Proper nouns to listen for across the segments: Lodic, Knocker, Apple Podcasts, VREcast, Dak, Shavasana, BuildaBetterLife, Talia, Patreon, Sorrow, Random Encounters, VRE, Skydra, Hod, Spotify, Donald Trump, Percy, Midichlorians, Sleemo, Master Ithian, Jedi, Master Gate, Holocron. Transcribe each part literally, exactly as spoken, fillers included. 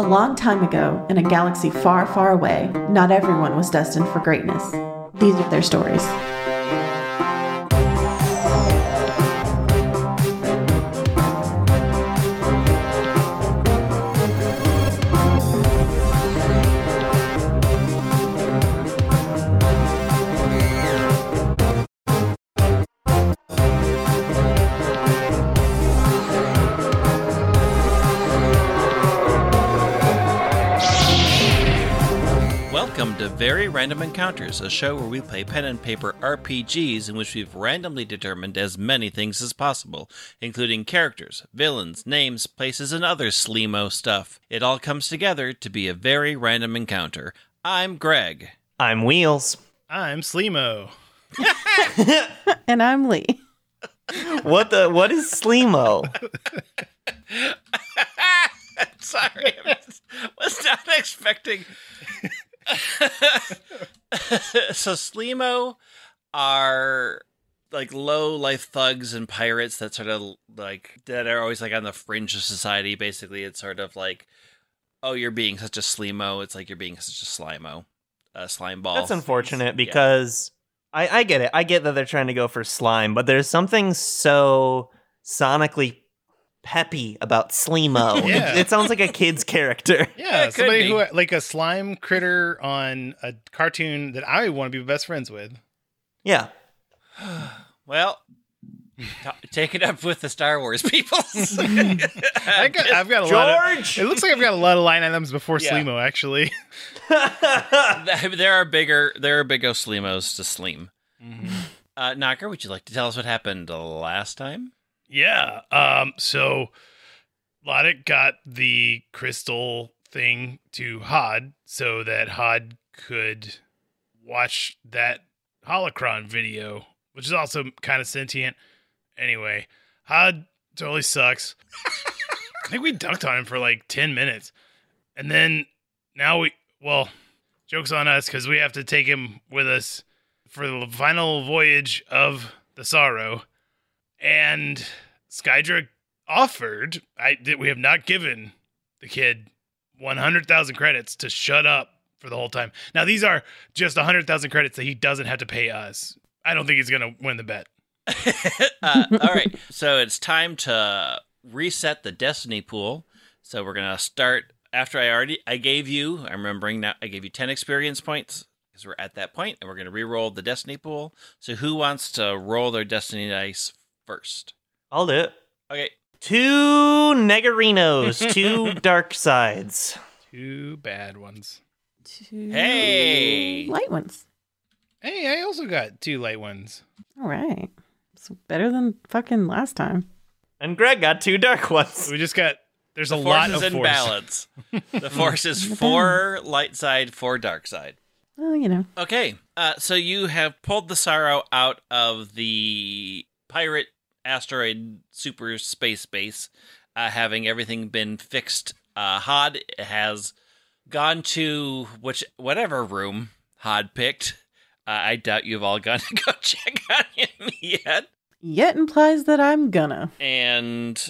A long time ago, in a galaxy far, far away, not everyone was destined for greatness. These are their stories. Very Random Encounters, a show where we play pen and paper R P Gs in which we've randomly determined as many things as possible, including characters, villains, names, places, and other Sleemo stuff. It all comes together to be a very random encounter. I'm Greg. I'm Wheels. I'm Sleemo. And I'm Lee. What the? What is Sleemo? Sorry, I was not expecting... So Sleemo are like low life thugs and pirates that sort of like that are always like on the fringe of society. Basically, it's sort of like, oh, you're being such a Sleemo. It's like you're being such a Slimo, a slime ball. That's unfortunate because yeah. I, I get it. I get that they're trying to go for slime, but there's something so sonically peppy about Sleemo. Yeah. It sounds like a kid's character. Yeah, it somebody who like a slime critter on a cartoon that I want to be best friends with. Yeah. Well, t- take it up with the Star Wars people. I got, I've got a George! lot. Of, it looks like I've got a lot of line items before yeah. Sleemo. Actually, there are bigger. There are big O Sleemos to Sleem. Mm-hmm. Uh, Knocker, would you like to tell us what happened last time? Yeah, um, so Lodic got the crystal thing to Hod so that Hod could watch that Holocron video, which is also kind of sentient. Anyway, Hod totally sucks. I think we dunked on him for like ten minutes. And then now we, well, joke's on us because we have to take him with us for the final voyage of the Sorrow. And Skydra offered, I did, we have not given the kid one hundred thousand credits to shut up for the whole time. Now, these are just one hundred thousand credits that he doesn't have to pay us. I don't think he's going to win the bet. uh, all right. So it's time to reset the destiny pool. So we're going to start after I already, I gave you, I'm remembering now, I gave you ten experience points. Because we're at that point and we're going to re-roll the destiny pool. So who wants to roll their destiny dice first? I'll do it. Okay. Two negarinos, two dark sides. Two bad ones. Two hey! light ones. Hey, I also got two light ones. All right. It's better than fucking last time. And Greg got two dark ones. We just got, there's the a lot of force. The force is in balance. The force is four light side, four dark side. Well, you know. Okay. Uh, so you have pulled the Sorrow out of the pirate asteroid super space base, uh, having everything been fixed. Uh, Hod has gone to which whatever room Hod picked. Uh, I doubt you've all gone to go check on him yet. Yet implies that I'm gonna. And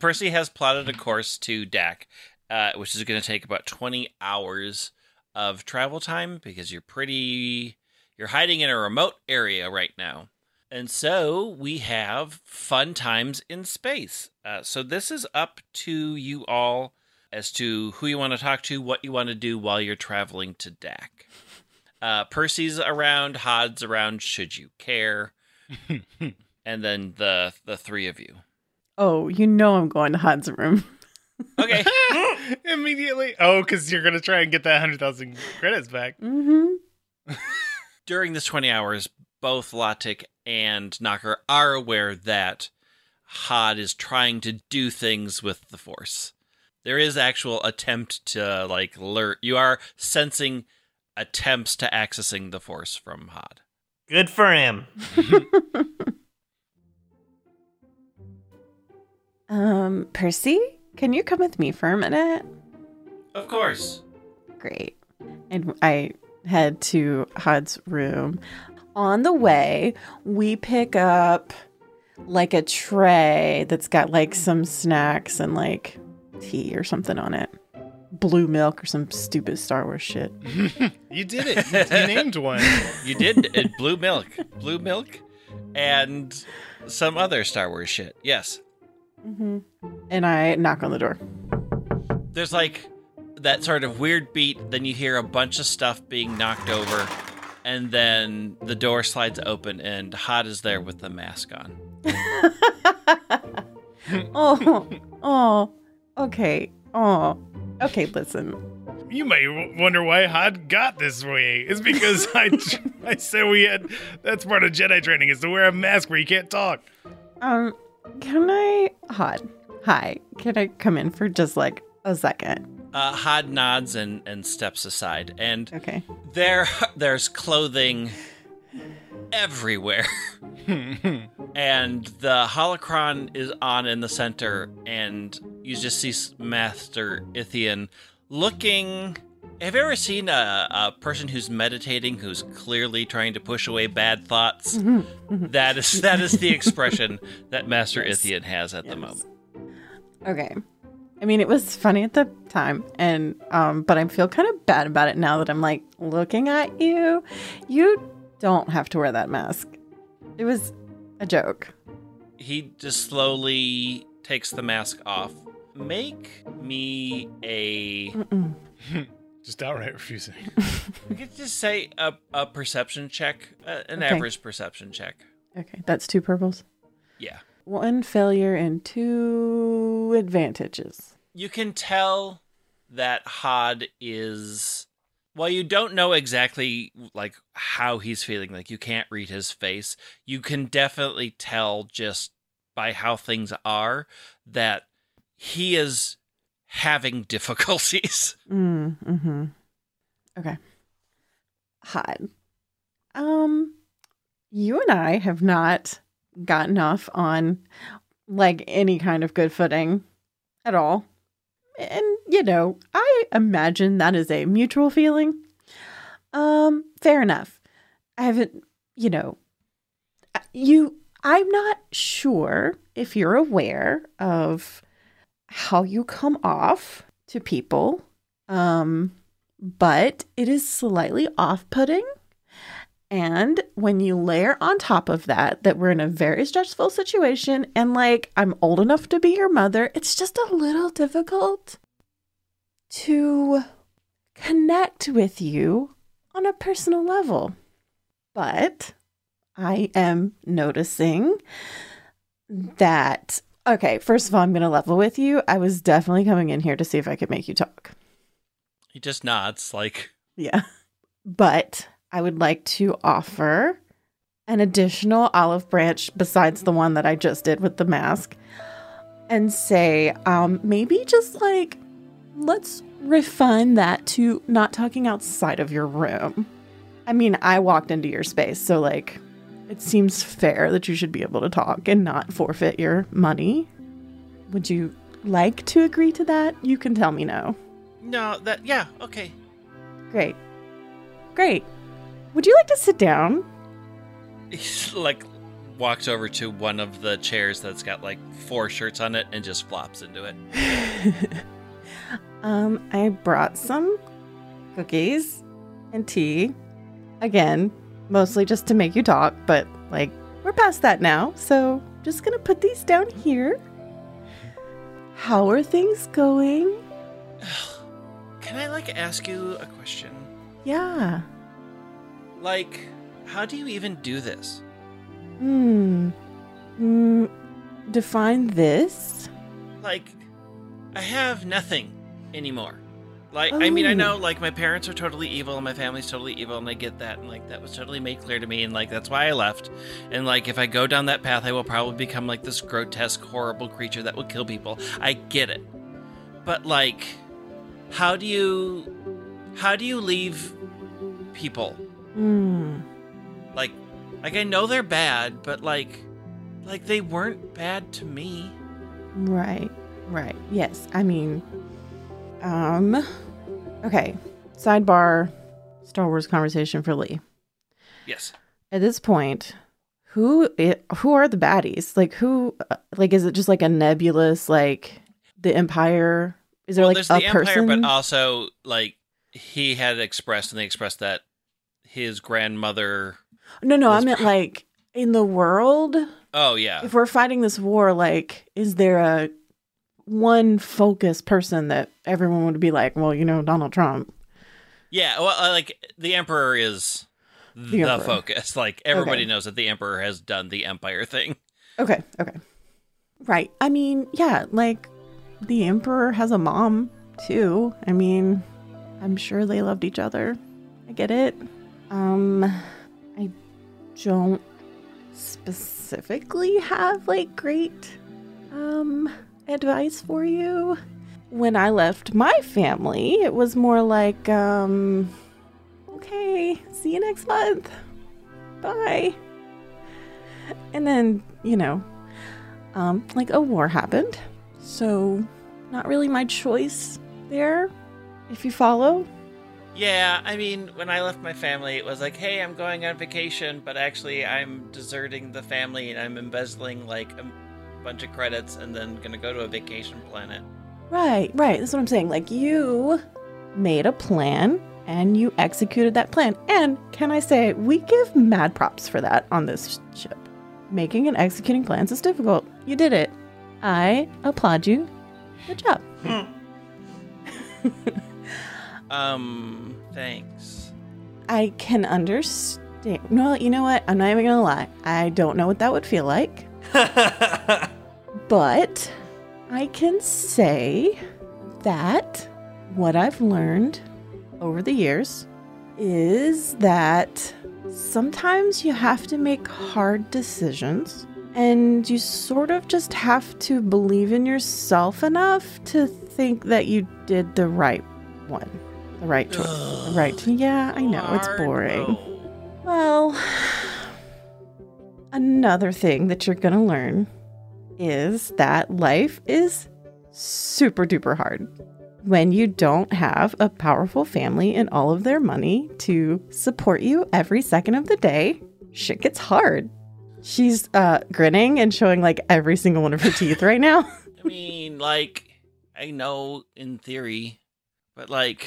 Percy has plotted a course to Dak, uh, which is going to take about twenty hours of travel time because you're pretty, you're hiding in a remote area right now. And so we have fun times in space. Uh, so this is up to you all as to who you want to talk to, what you want to do while you're traveling to Dak. Uh, Percy's around, Hod's around, should you care. And then the the three of you. Oh, you know I'm going to Hod's room. Okay. Immediately. Oh, because you're going to try and get that one hundred thousand credits back. Mm-hmm. During this twenty hours, both Lodic and Knocker are aware that Hod is trying to do things with the Force. There is actual attempt to, like, lure. You are sensing attempts to accessing the Force from Hod. Good for him. um, Percy, can you come with me for a minute? Of course. Great. And I head to Hod's room. On the way, we pick up, like, a tray that's got, like, some snacks and, like, tea or something on it. blue milk or some stupid Star Wars shit. You did it. You named one. You did it. Blue milk. Blue milk and some other Star Wars shit. Yes. Mm-hmm. And I knock on the door. There's like that sort of weird beat. Then you hear a bunch of stuff being knocked over. And then the door slides open and Hod is there with the mask on. oh, oh, okay. Oh, okay, listen. You may wonder why Hod got this way. It's because I, I said we had, that's part of Jedi training, is to wear a mask where you can't talk. Um, can I, Hod, hi, can I come in for just like a second? Uh, Hod nods and, and steps aside, and okay. there there's clothing everywhere, and the holocron is on in the center, and you just see Master Ithian looking... Have you ever seen a, a person who's meditating, who's clearly trying to push away bad thoughts? Mm-hmm. That is that is the expression that Master yes. Ithian has at yes. the moment. Okay. I mean, it was funny at the time, and um, but I feel kind of bad about it now that I'm like looking at you. You don't have to wear that mask. It was a joke. He just slowly takes the mask off. Make me a... just outright refusing. We could just say a, a perception check, a, an okay. average perception check. Okay, that's two purples? Yeah. One failure and two advantages. You can tell that Hod is, while you don't know exactly like how he's feeling, like you can't read his face, you can definitely tell just by how things are that he is having difficulties. Mm, mm-hmm. Okay. Hod. Um, you and I have not gotten off on like any kind of good footing at all, and you know I imagine that is a mutual feeling. Um fair enough. I haven't, you know, you I'm not sure if you're aware of how you come off to people, um but it is slightly off-putting. And when you layer on top of that, that we're in a very stressful situation and like, I'm old enough to be your mother, it's just a little difficult to connect with you on a personal level. But I am noticing that, okay, first of all, I'm going to level with you. I was definitely coming in here to see if I could make you talk. He just nods like. Yeah. But I would like to offer an additional olive branch besides the one that I just did with the mask and say, um, maybe just like, let's refine that to not talking outside of your room. I mean, I walked into your space, so like, it seems fair that you should be able to talk and not forfeit your money. Would you like to agree to that? You can tell me no. No, that, yeah, okay. Great. Great. Would you like to sit down? He's like walks over to one of the chairs that's got like four shirts on it and just flops into it. um, I brought some cookies and tea. Again, mostly just to make you talk, but like we're past that now. So just gonna put these down here. How are things going? Can I like ask you a question? Yeah. Like, how do you even do this? Hmm. Mm. Define this? Like, I have nothing anymore. Like, oh. I mean, I know, like, my parents are totally evil and my family's totally evil and I get that. And, like, that was totally made clear to me. And, like, that's why I left. And, like, if I go down that path, I will probably become, like, this grotesque, horrible creature that will kill people. I get it. But, like, how do you... How do you leave people? Mm. Like, like I know they're bad, but like, like they weren't bad to me. Right, right. Yes, I mean, um, okay. Sidebar, Star Wars conversation for Lee. Yes. At this point, who who are the baddies? Like who? Like is it just like a nebulous like the Empire Is there well, like a the Empire, person? But also, like, he had expressed, and they expressed that his grandmother. No, no, I meant like in the world. Oh yeah. If we're fighting this war, like, is there a one focused person that everyone would be like, well, you know, Donald Trump. Yeah, well, like the Emperor is the, the Emperor. focus. Like everybody okay. knows that the Emperor has done the Empire thing. Okay. Okay. Right. I mean, yeah, like the Emperor has a mom too. I mean, I'm sure they loved each other. I get it. Um, I don't specifically have like great um advice for you. When I left my family, it was more like, um, okay, see you next month. Bye. And then, you know, um, like a war happened. So not really my choice there, if you follow. Yeah, I mean, when I left my family, it was like, hey, I'm going on vacation, but actually I'm deserting the family and I'm embezzling like a bunch of credits and then gonna go to a vacation planet. Right, right. That's what I'm saying. Like, you made a plan and you executed that plan. And can I say, we give mad props for that on this ship. Making and executing plans is difficult. You did it. I applaud you. Good job. um, thanks. I can understand. No, you know what? I'm not even going to lie. I don't know what that would feel like. But I can say that what I've learned over the years is that sometimes you have to make hard decisions and you sort of just have to believe in yourself enough to think that you did the right one, the right choice. Ugh, the right. Yeah, I know, it's boring. No. Well, another thing that you're going to learn is that life is super duper hard when you don't have a powerful family and all of their money to support you every second of the day. Shit gets hard. She's uh, grinning and showing like every single one of her teeth right now. I mean, like, I know in theory, but like,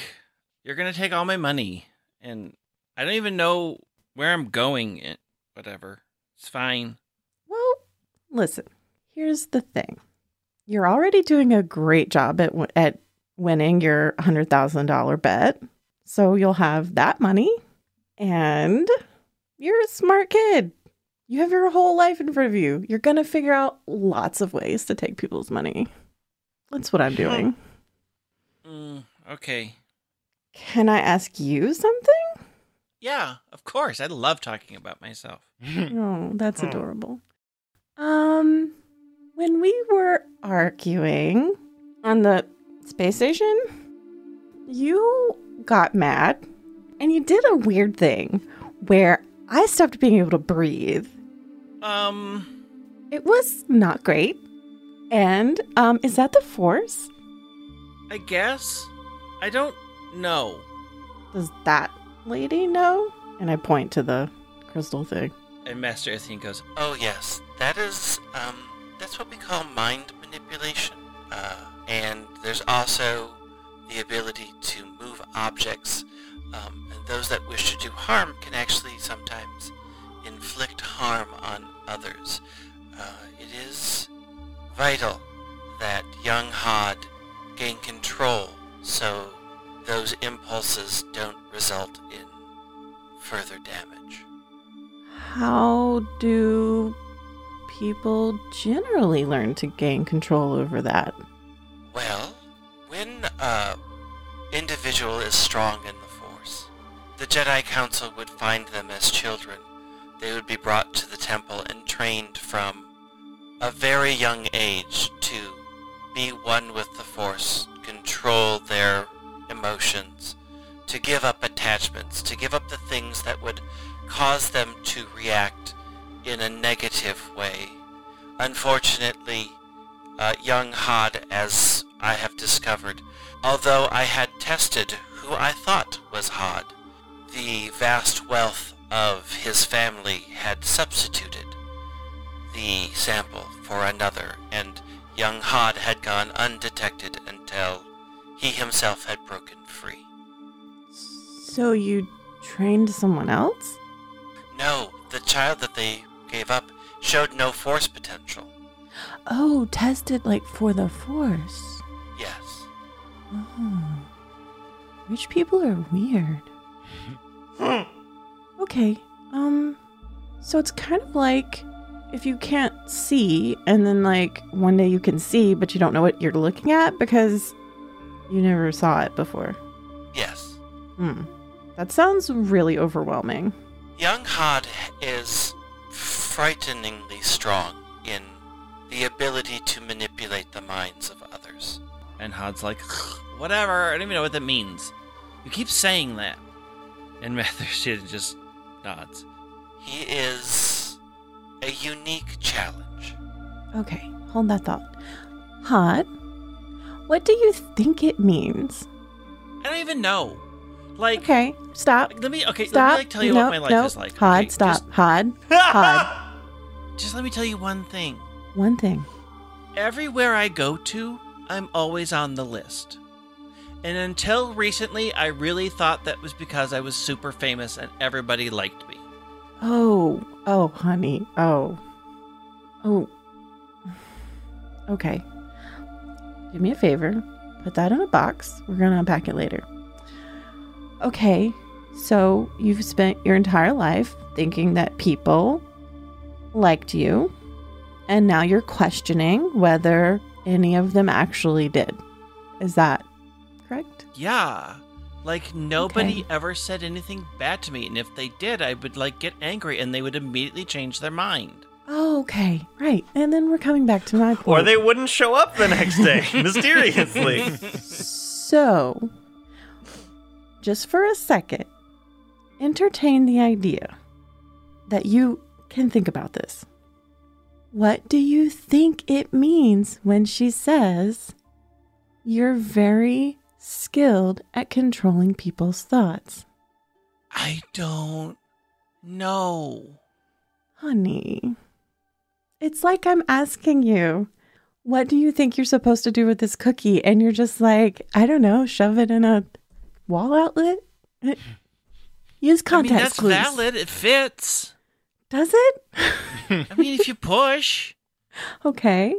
you're gonna take all my money and I don't even know where I'm going and whatever. It's fine. Well, listen. Here's the thing. You're already doing a great job at w- at winning your one hundred thousand dollars bet. So you'll have that money and you're a smart kid. You have your whole life in front of you. You're going to figure out lots of ways to take people's money. That's what I'm doing. Mm, okay. Can I ask you something? Yeah, of course. I love talking about myself. Oh, that's adorable. Um... When we were arguing on the space station, you got mad and you did a weird thing where I stopped being able to breathe. Um. It was not great. And um, is that the Force? I guess. I don't know. Does that lady know? And I point to the crystal thing. And Master Ithian goes, oh yes, that is... um. That's what we call mind manipulation. Uh, and there's also the ability to move objects. Um, and those that wish to do harm can actually sometimes inflict harm on others. Uh, it is vital that young Hod gain control so those impulses don't result in further damage. How do... people generally learn to gain control over that? Well, when an individual is strong in the Force, the Jedi Council would find them as children. They would be brought to the temple and trained from a very young age to be one with the Force, control their emotions, to give up attachments, to give up the things that would cause them to react in a negative way. Unfortunately, uh, young Hod, as I have discovered, although I had tested who I thought was Hod, the vast wealth of his family had substituted the sample for another, and young Hod had gone undetected until he himself had broken free. So you trained someone else? No, the child that they gave up showed no force potential. Oh, tested, like, for the force. Yes. Oh. Rich people are weird. Okay, um, so it's kind of like if you can't see, and then, like, one day you can see, but you don't know what you're looking at because you never saw it before. Yes. Hmm. That sounds really overwhelming. Young Hod is frighteningly strong in the ability to manipulate the minds of others. And Hod's like, whatever, I don't even know what that means. You keep saying that. And Mather just nods. He is a unique challenge. Okay, hold that thought. Hod, what do you think it means? I don't even know. Like, okay, stop. Let me, okay, stop. Let me like, tell you nope, what my life nope. is like. Hod, okay, stop. Just, Hod, Hod. Just let me tell you one thing. One thing. Everywhere I go to, I'm always on the list. And until recently, I really thought that was because I was super famous and everybody liked me. Oh, oh, honey, oh. Oh. Okay. Do me a favor. Put that in a box. We're going to unpack it later. Okay, so you've spent your entire life thinking that people liked you, and now you're questioning whether any of them actually did. Is that correct? Yeah. Like, nobody okay. ever said anything bad to me, and if they did, I would, like, get angry, and they would immediately change their mind. Oh, okay. Right. And then we're coming back to my point. Or they wouldn't show up the next day, mysteriously. So, just for a second, entertain the idea that you can think about this. What do you think it means when she says, you're very skilled at controlling people's thoughts? I don't know. Honey, it's like I'm asking you, what do you think you're supposed to do with this cookie? And you're just like, I don't know, shove it in a wall outlet? Use context I mean, that's clues. Valid. It fits. Does it? I mean, if you push. Okay.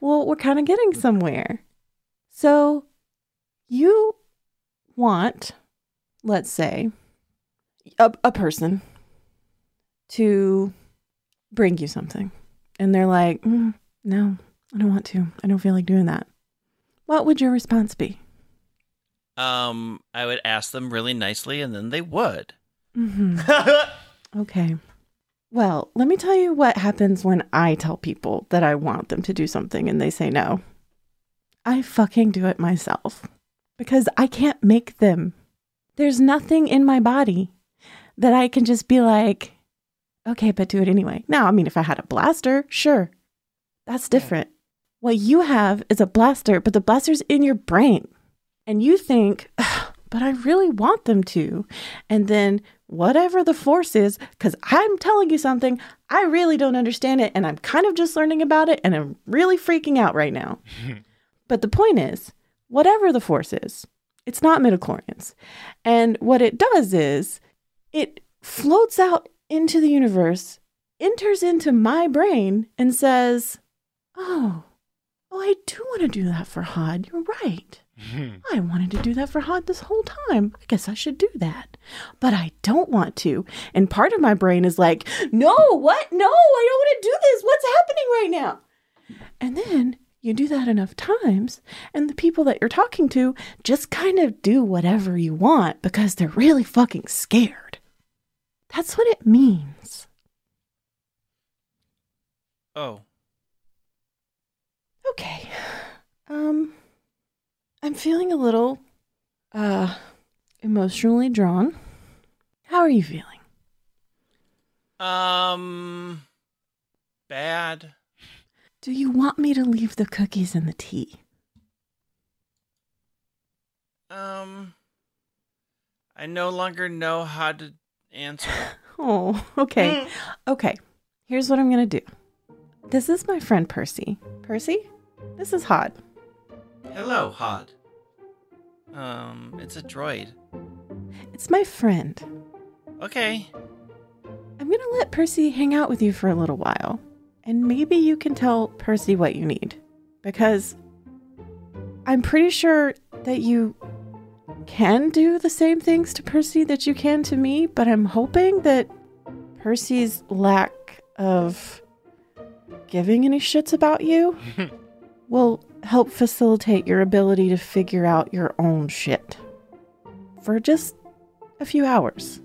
Well, we're kind of getting somewhere. So you want, let's say, a, a person to bring you something. And they're like, mm, no, I don't want to. I don't feel like doing that. What would your response be? Um, I would ask them really nicely, and then they would. Mm-hmm. Okay. Well, let me tell you what happens when I tell people that I want them to do something and they say no. I fucking do it myself because I can't make them. There's nothing in my body that I can just be like, okay, but do it anyway. Now, I mean, if I had a blaster, sure, that's different. What you have is a blaster, but the blaster's in your brain. And you think, but I really want them to. And then whatever the force is, because I'm telling you something, I really don't understand it. And I'm kind of just learning about it. And I'm really freaking out right now. But the point is, whatever the force is, it's not midichlorians. And what it does is it floats out into the universe, enters into my brain and says, oh, oh, I do want to do that for Hod. You're right. I wanted to do that for Hod this whole time. I guess I should do that. But I don't want to. And part of my brain is like, no, what? No, I don't want to do this. What's happening right now? And then you do that enough times, and the people that you're talking to just kind of do whatever you want because they're really fucking scared. That's what it means. Oh. Okay. Um... I'm feeling a little uh, emotionally drawn. How are you feeling? Um, bad. Do you want me to leave the cookies and the tea? Um, I no longer know how to answer. Oh, okay. Okay, here's what I'm going to do. This is my friend Percy. Percy, this is Hod. Hello, Hod. Um, it's a droid. It's my friend. Okay. I'm gonna let Percy hang out with you for a little while. And maybe you can tell Percy what you need. Because I'm pretty sure that you can do the same things to Percy that you can to me, but I'm hoping that Percy's lack of giving any shits about you will help facilitate your ability to figure out your own shit for just a few hours.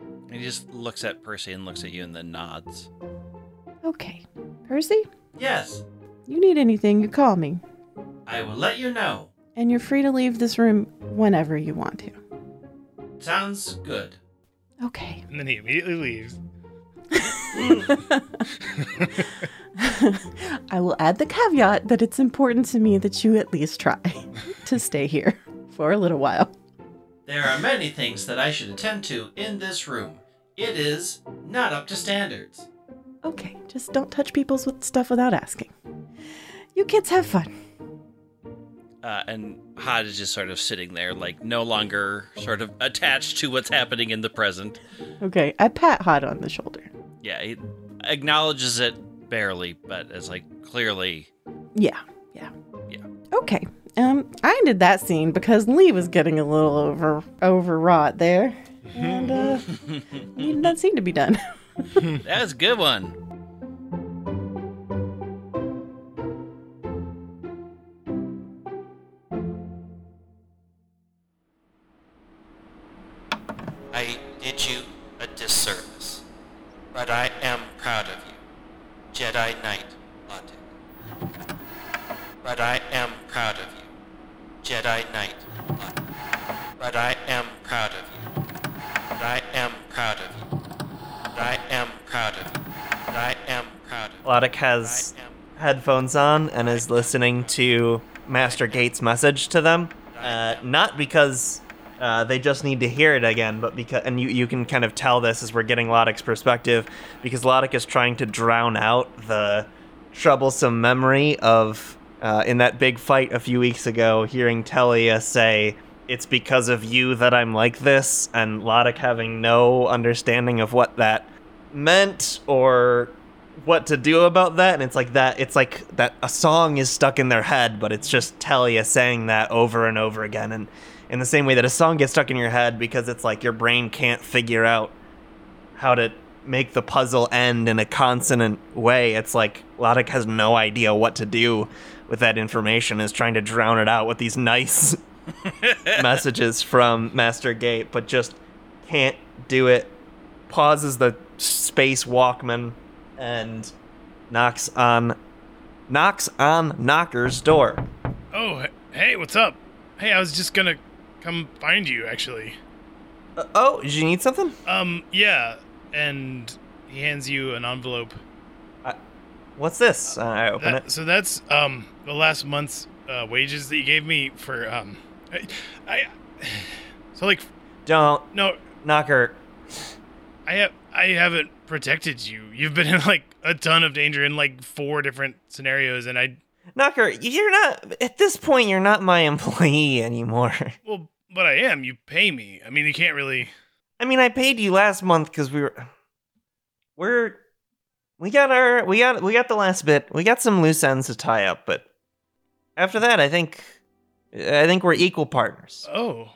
And he just looks at Percy and looks at you and then nods. Okay. Percy? Yes. You need anything, you call me. I will let you know. And you're free to leave this room whenever you want to. Sounds good. Okay. And then he immediately leaves. I will add the caveat that it's important to me that you at least try to stay here for a little while. There are many things that I should attend to in this room. It is not up to standards. Okay, just don't touch people's with stuff without asking. You kids have fun. Uh, and Hod is just sort of sitting there, like, no longer sort of attached to what's happening in the present. Okay, I pat Hod on the shoulder. Yeah, he acknowledges it barely, but it's like, clearly. Yeah, yeah. Yeah. Okay, um, I ended that scene because Lee was getting a little over overwrought there. And, uh, needed that scene to be done. That was a good one. But I am proud of you, Jedi Knight Lodic. But I am proud of you, Jedi Knight Lodic. But I am proud of you. But I am proud of you. But I am proud of you. But I am proud of you. Lodic has headphones on and is listening to Master Gate's message to them. Uh, not because... Uh, they just need to hear it again, but because and you, you can kind of tell this as we're getting Lodic's perspective, because Lodic is trying to drown out the troublesome memory of, uh, in that big fight a few weeks ago, hearing Talia say, "It's because of you that I'm like this," and Lodic having no understanding of what that meant or what to do about that, and it's like that, it's like that a song is stuck in their head, but it's just Talia saying that over and over again, and in the same way that a song gets stuck in your head because it's like your brain can't figure out how to make the puzzle end in a consonant way. It's like Lodic has no idea what to do with that information, is trying to drown it out with these nice messages from Master Gate, but just can't do it. Pauses the space Walkman and knocks on, knocks on Knocker's door. Oh, hey, what's up? Hey, I was just gonna... Come find you, actually. Uh, oh, did you need something? Um, yeah. And he hands you an envelope. Uh, what's this? Uh, I open that, it. So that's um the last month's uh, wages that you gave me for um, I, I so like don't no Knocker. I have I haven't protected you. You've been in like a ton of danger in like four different scenarios, and I Knocker, you're not at this point. You're not my employee anymore. Well. But I am. You pay me. I mean, you can't really... I mean, I paid you last month because we were... We're... We got our... We got we got the last bit. We got some loose ends to tie up, but... After that, I think... I think we're equal partners. Oh.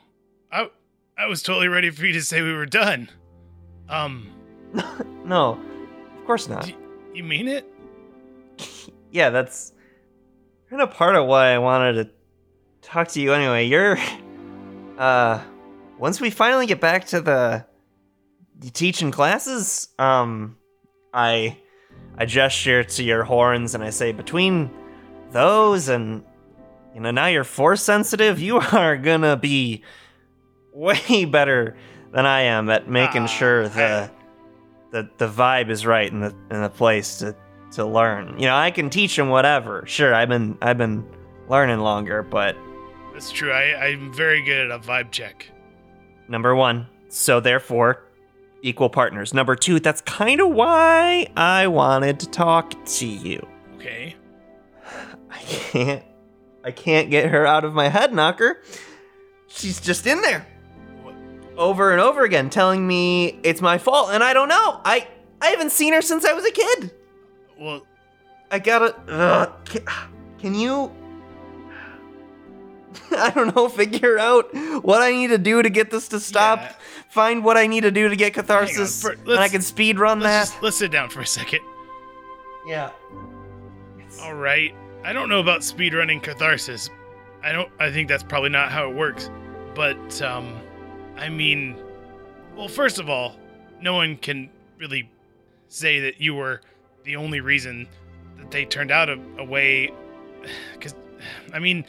I I was totally ready for you to say we were done. Um... No. Of course not. D- you mean it? Yeah, that's... Kind of part of why I wanted to talk to you anyway. You're... Uh, once we finally get back to the, the teaching classes, um, I, I gesture to your horns and I say, between those and, you know, now you're force sensitive, you are gonna be way better than I am at making ah, sure the, the, the vibe is right in the, in the place to, to learn. You know, I can teach them whatever. Sure, I've been, I've been learning longer, but... That's true. I, I'm very good at a vibe check. Number one. So therefore, equal partners. Number two, that's kind of why I wanted to talk to you. Okay. I can't I can't get her out of my head, Knocker. she's just in there over and over again telling me it's my fault, and I don't know. I I haven't seen her since I was a kid. Well, I gotta, uh, can, can you, I don't know, figure out what I need to do to get this to stop, yeah. Find what I need to do to get catharsis, on, and I can speed run that. Just, let's sit down for a second. Yeah. It's... All right. I don't know about speed running catharsis. I don't, I think that's probably not how it works, but, um, I mean, well, first of all, no one can really say that you were the only reason that they turned out a, a way, because, I mean,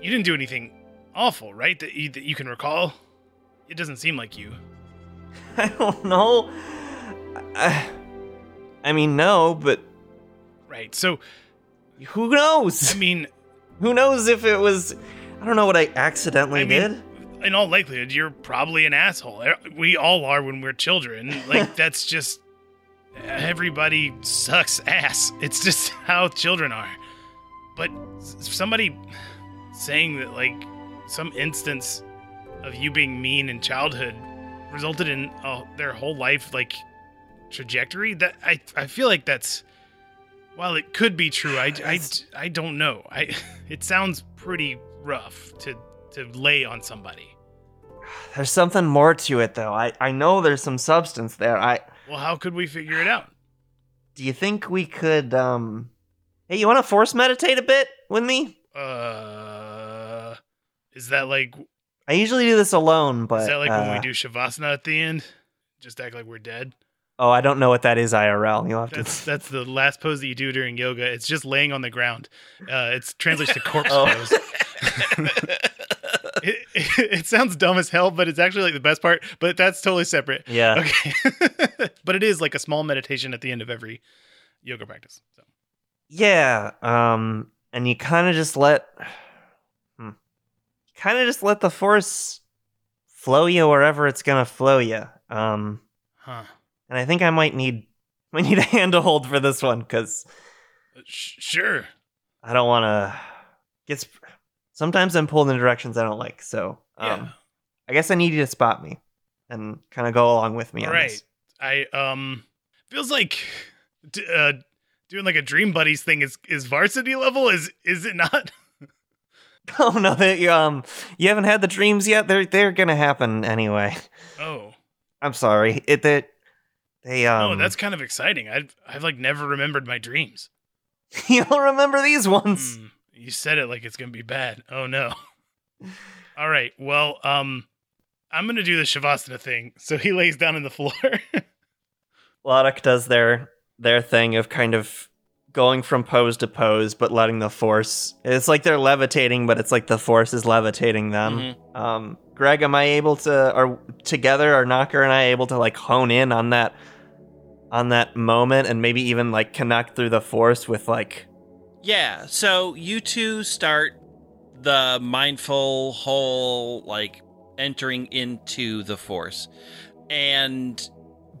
you didn't do anything awful, right? That you, that you can recall? It doesn't seem like you. I don't know. I, I mean, no, but... Right, so... Who knows? I mean... Who knows if it was... I don't know what I accidentally I mean, did. In all likelihood, you're probably an asshole. We all are when we're children. Like, that's just... Everybody sucks ass. It's just how children are. But somebody saying that, like, some instance of you being mean in childhood resulted in uh, their whole life, like, trajectory, that I I feel like that's... While it could be true, I, I, I don't know. I, it sounds pretty rough to, to lay on somebody. There's something more to it, though. I, I know there's some substance there. I Well, how could we figure it out? Do you think we could, um... Hey, you want to force meditate a bit with me? Uh... Is that like... I usually do this alone, but... Is that like uh, when we do Shavasana at the end? Just act like we're dead? Oh, I don't know what that is I R L. You'll have that's, to... that's the last pose that you do during yoga. It's just laying on the ground. Uh, it translates to corpse oh. pose. it, it, it sounds dumb as hell, but it's actually like the best part. But that's totally separate. Yeah. Okay. But it is like a small meditation at the end of every yoga practice. So. Yeah. Um, and you kind of just let, hmm, kind of just let the force flow you wherever it's gonna flow you. Um, huh. And I think I might need might need a hand to hold for this one, because... Sure. I don't want to... Gets... Sometimes I'm pulled in directions I don't like, so... Um, yeah. I guess I need you to spot me and kind of go along with me on this. Right. I, um... Feels like d- uh, doing, like, a Dream Buddies thing is, is varsity level, is is it not? Oh, no, they, um, you haven't had the dreams yet? They're, they're gonna happen anyway. Oh. I'm sorry. It... it They, um, oh, that's kind of exciting. I've, I've like never remembered my dreams. You'll remember these ones. Mm, you said it like it's going to be bad. Oh, no. All right. Well, um, I'm going to do the Shavasana thing. So he lays down on the floor. Lodic does their their thing of kind of going from pose to pose, but letting the force. It's like they're levitating, but it's like the force is levitating them. Mm-hmm. Um, Greg, am I able to, or together, are Knocker and I able to like hone in on that on that moment and maybe even like connect through the force with like... Yeah, so you two start the mindful whole like entering into the force. And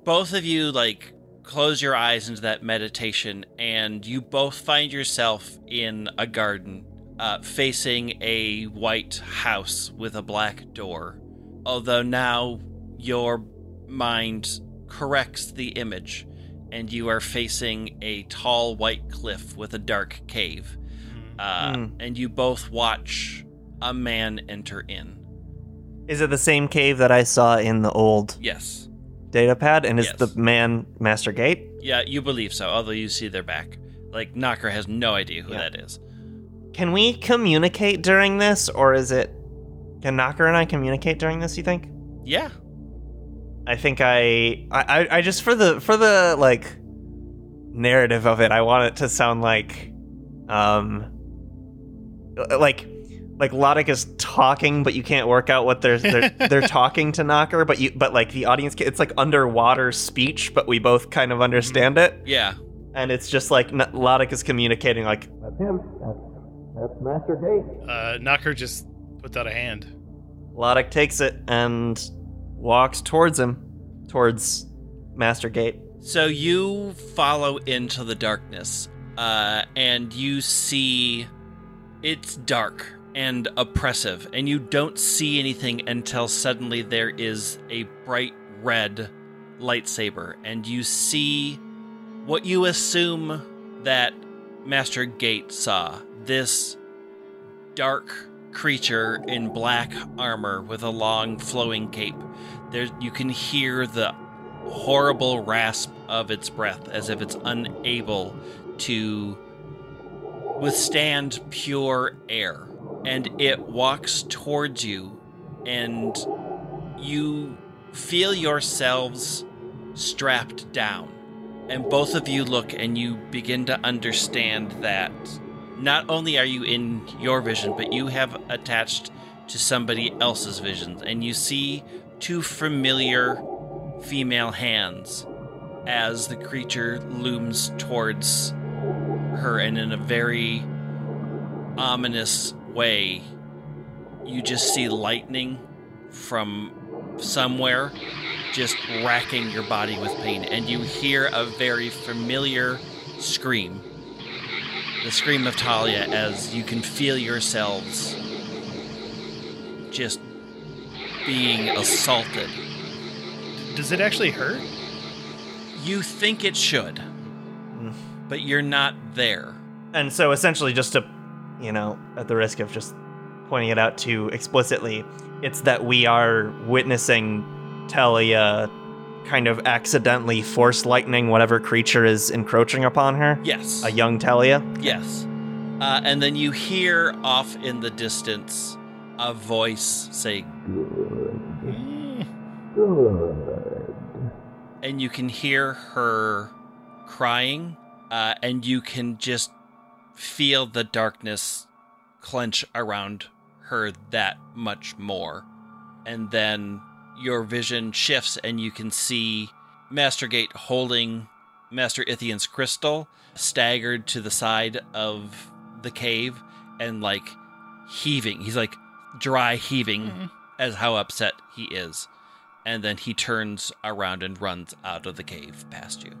both of you like close your eyes into that meditation and you both find yourself in a garden uh, facing a white house with a black door. Although now your mind corrects the image, and you are facing a tall white cliff with a dark cave. Uh, mm. And you both watch a man enter in. Is it the same cave that I saw in the old yes. data pad? And is yes. the man Master Gate? Yeah, you believe so, although you see their back. Like, Knocker has no idea who yeah. that is. Can we communicate during this, or is it... Can Knocker and I communicate during this, you think? Yeah. I think I, I, I just for the for the like narrative of it, I want it to sound like, um, like, like Lodic is talking, but you can't work out what they're they're, they're talking to Knocker, but you but like the audience, it's like underwater speech, but we both kind of understand it. Yeah, and it's just like Lodic is communicating like that's him, that's, that's Master Gate. Uh, Knocker just puts out a hand. Lodic takes it and walks towards him, towards Master Gate. So you follow into the darkness, uh, and you see it's dark. and oppressive, and you don't see anything until suddenly there is a bright red lightsaber, and you see what you assume that Master Gate saw. This dark creature in black armor with a long flowing cape. There, you can hear the horrible rasp of its breath as if it's unable to withstand pure air. And it walks towards you, and you feel yourselves strapped down. And both of you look, and you begin to understand that not only are you in your vision, but you have attached to somebody else's visions. And you see two familiar female hands as the creature looms towards her, and in a very ominous way, you just see lightning from somewhere just racking your body with pain, and you hear a very familiar scream. The scream of Talia, as you can feel yourselves just being assaulted. Does it actually hurt? You think it should, mm. but you're not there. And so essentially, just to, you know, at the risk of just pointing it out too explicitly, it's that we are witnessing Talia kind of accidentally force lightning whatever creature is encroaching upon her? Yes. A young Talia? Yes. Uh, and then you hear off in the distance a voice say, "Good, good." And you can hear her crying, uh, and you can just feel the darkness clench around her that much more. And then your vision shifts, and you can see Master Gate holding Master Ithian's crystal, staggered to the side of the cave, and, like, heaving. He's, like, dry heaving mm-hmm. as how upset he is. And then he turns around and runs out of the cave past you.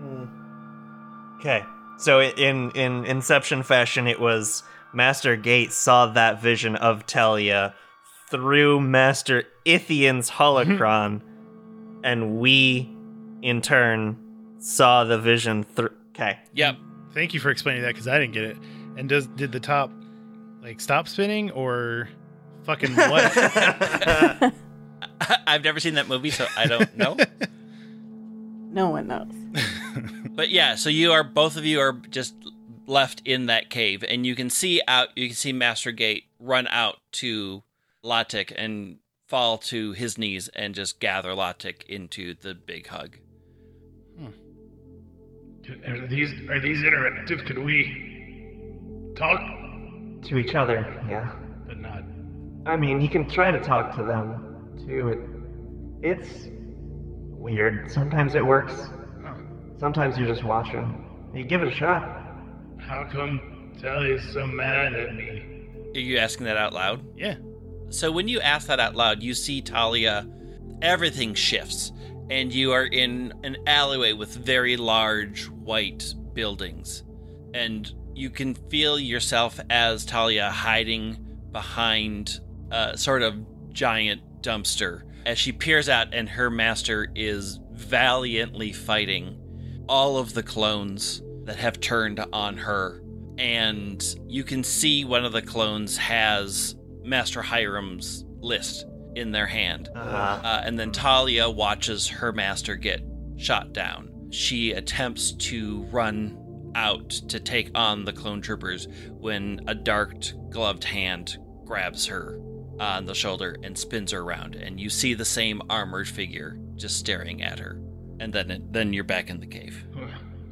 Mm. Okay. So in, in Inception fashion, it was Master Gate saw that vision of Talia through Master Ithian's Holocron, and we, in turn, saw the vision through. Okay. Yep. Thank you for explaining that, because I didn't get it. And does did the top, like, stop spinning, or fucking what? I've never seen that movie, so I don't know. No one knows. But yeah, so you are, both of you are just left in that cave, and you can see out, you can see Master Gate run out to Lodic and fall to his knees and just gather Lodic into the big hug. Hmm. Are these are these interactive? Can we talk to each other? Yeah, but not. I mean, he can try to talk to them too. It, it's weird. Sometimes it works. Huh. Sometimes you just watch him. You give it a shot. How come Talia's so mad at me? Are you asking that out loud? Yeah. So when you ask that out loud, you see Talia, everything shifts, and you are in an alleyway with very large white buildings. And you can feel yourself as Talia hiding behind a sort of giant dumpster as she peers out, and her master is valiantly fighting all of the clones that have turned on her. And you can see one of the clones has Master Hiram's list in their hand. Uh. Uh, and then Talia watches her master get shot down. She attempts to run out to take on the clone troopers when a dark gloved hand grabs her on the shoulder and spins her around. And you see the same armored figure just staring at her. And then, it, then you're back in the cave.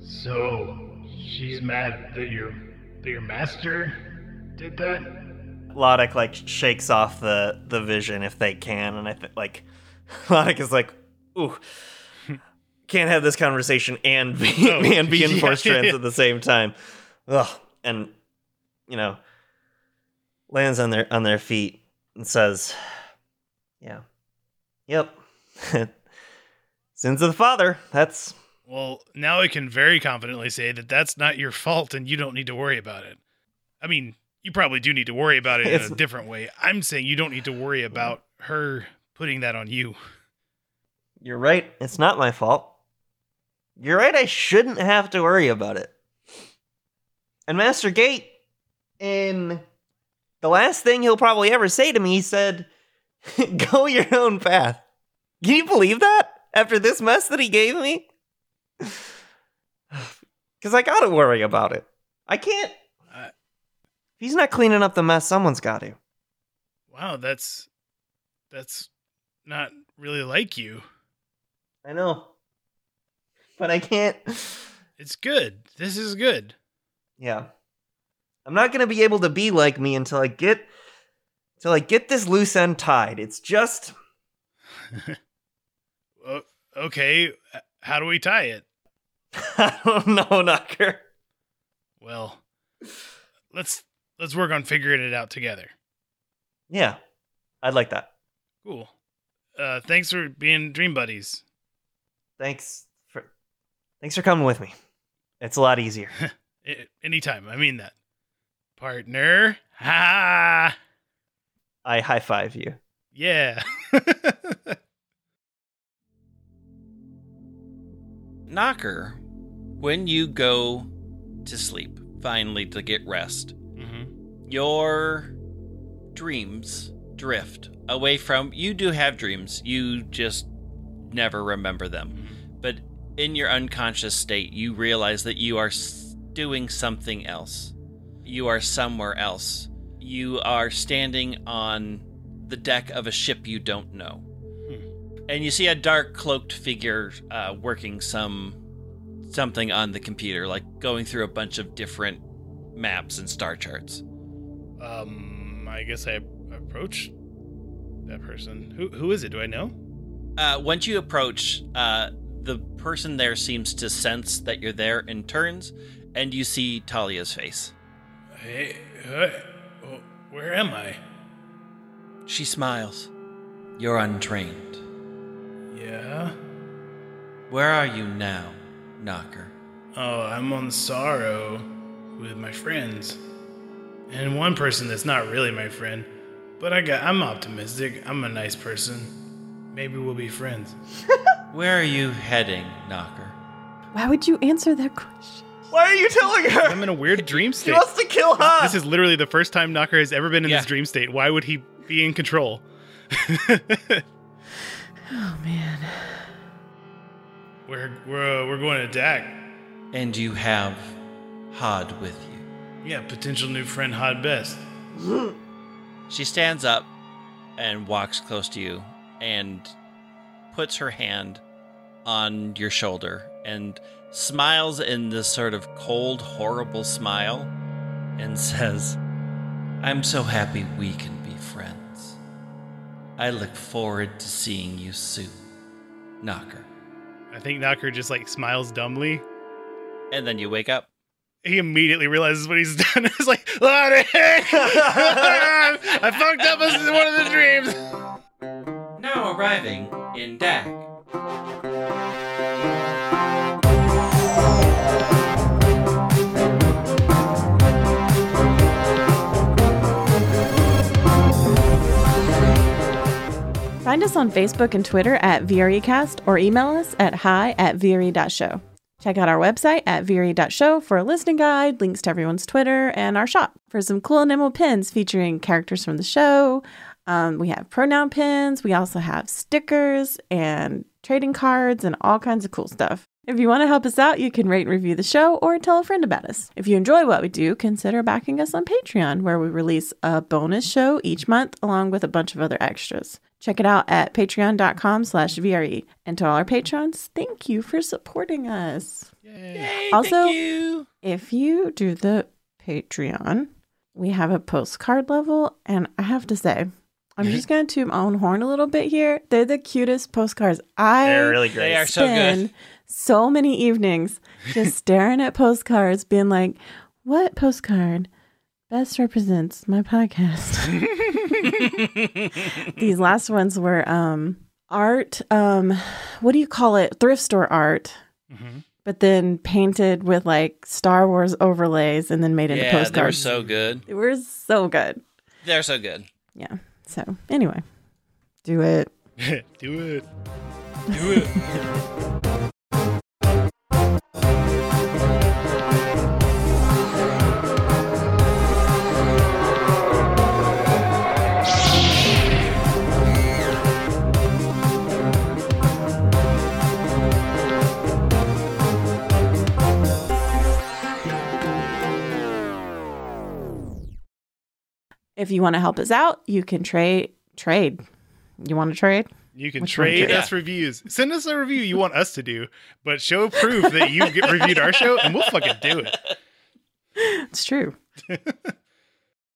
So she's mad that your, that your master did that? Lodic, like, shakes off the, the vision if they can, and I think, like, Lodic is like, ooh, can't have this conversation and be, oh, and be in yeah, force trance yeah. at the same time. Ugh. And, you know, lands on their on their feet and says, yeah, yep, sins of the father, that's... Well, now I can very confidently say that that's not your fault, and you don't need to worry about it. I mean... you probably do need to worry about it in a different way. I'm saying you don't need to worry about her putting that on you. You're right. It's not my fault. You're right. I shouldn't have to worry about it. And Master Gate, in the last thing he'll probably ever say to me, he said, go your own path. Can you believe that? After this mess that he gave me? Because I gotta worry about it. I can't. Uh, if he's not cleaning up the mess, someone's got to. Wow, that's... That's not really like you. I know. But I can't. It's good. This is good. Yeah. I'm not gonna be able to be like me until I get... Until I get this loose end tied. It's just... Okay, how do we tie it? I don't know, Knocker. Well, let's let's work on figuring it out together. Yeah, I'd like that. Cool. Uh, thanks for being dream buddies. Thanks for thanks for coming with me. It's a lot easier. Anytime. I mean that, partner. Ha! I high five you. Yeah. Knocker, when you go to sleep, finally to get rest, mm-hmm. your dreams drift away from... You do have dreams, you just never remember them. Mm-hmm. But in your unconscious state, you realize that you are doing something else. You are somewhere else. You are standing on the deck of a ship you don't know. And you see a dark cloaked figure uh, working some something on the computer, like going through a bunch of different maps and star charts. Um, I guess I approach that person. Who who is it? Do I know? Uh, once you approach, uh, the person there seems to sense that you're there and turns, and you see Talia's face. Hey, hey where am I? She smiles. You're untrained. Yeah? Where are you now, Knocker? Oh, I'm on Sorrow with my friends. And one person that's not really my friend. But I got, I'm optimistic. I'm a nice person. Maybe we'll be friends. Where are you heading, Knocker? Why would you answer that question? Why are you telling her? I'm in a weird dream state. She wants to kill her. This is literally the first time Knocker has ever been in yeah. this dream state. Why would he be in control? Oh, man. We're we're uh, we're going to Dak. And you have Hod with you. Yeah, potential new friend Hod Best. She stands up and walks close to you and puts her hand on your shoulder and smiles in this sort of cold, horrible smile and says, I'm so happy we can be friends. I look forward to seeing you soon, Knocker. I think Knocker just, like, smiles dumbly. And then you wake up. He immediately realizes what he's done. It's like, Lodic! I fucked up. This is one of the dreams. Now arriving in Dak. Find us on Facebook and Twitter at VREcast or email us at hi at vre.show. Check out our website at vre dot show for a listening guide, links to everyone's Twitter, and our shop for some cool enamel pins featuring characters from the show. Um, we have pronoun pins. We also have stickers and trading cards and all kinds of cool stuff. If you want to help us out, you can rate and review the show or tell a friend about us. If you enjoy what we do, consider backing us on Patreon, where we release a bonus show each month along with a bunch of other extras. Check it out at patreon.com slash VRE. And to all our patrons, thank you for supporting us. Yay. Yay, also, thank you. If you do the Patreon, we have a postcard level. And I have to say, I'm just going to toot my own horn a little bit here. They're the cutest postcards. I They're really great. They are so good. So many evenings just staring at postcards, being like, what postcard best represents my podcast? These last ones were um, art. Um, what do you call it? Thrift store art. Mm-hmm. but then painted with like Star Wars overlays and then made yeah, into postcards. They were so good. They were so good. They're so good. Yeah. So anyway, do it. Do it. Do it. If you want to help us out, you can trade. Trade. You want to trade? You can Which trade us yeah. reviews. Send us a review you want us to do, but show proof that you get reviewed our show, and we'll fucking do it. It's true.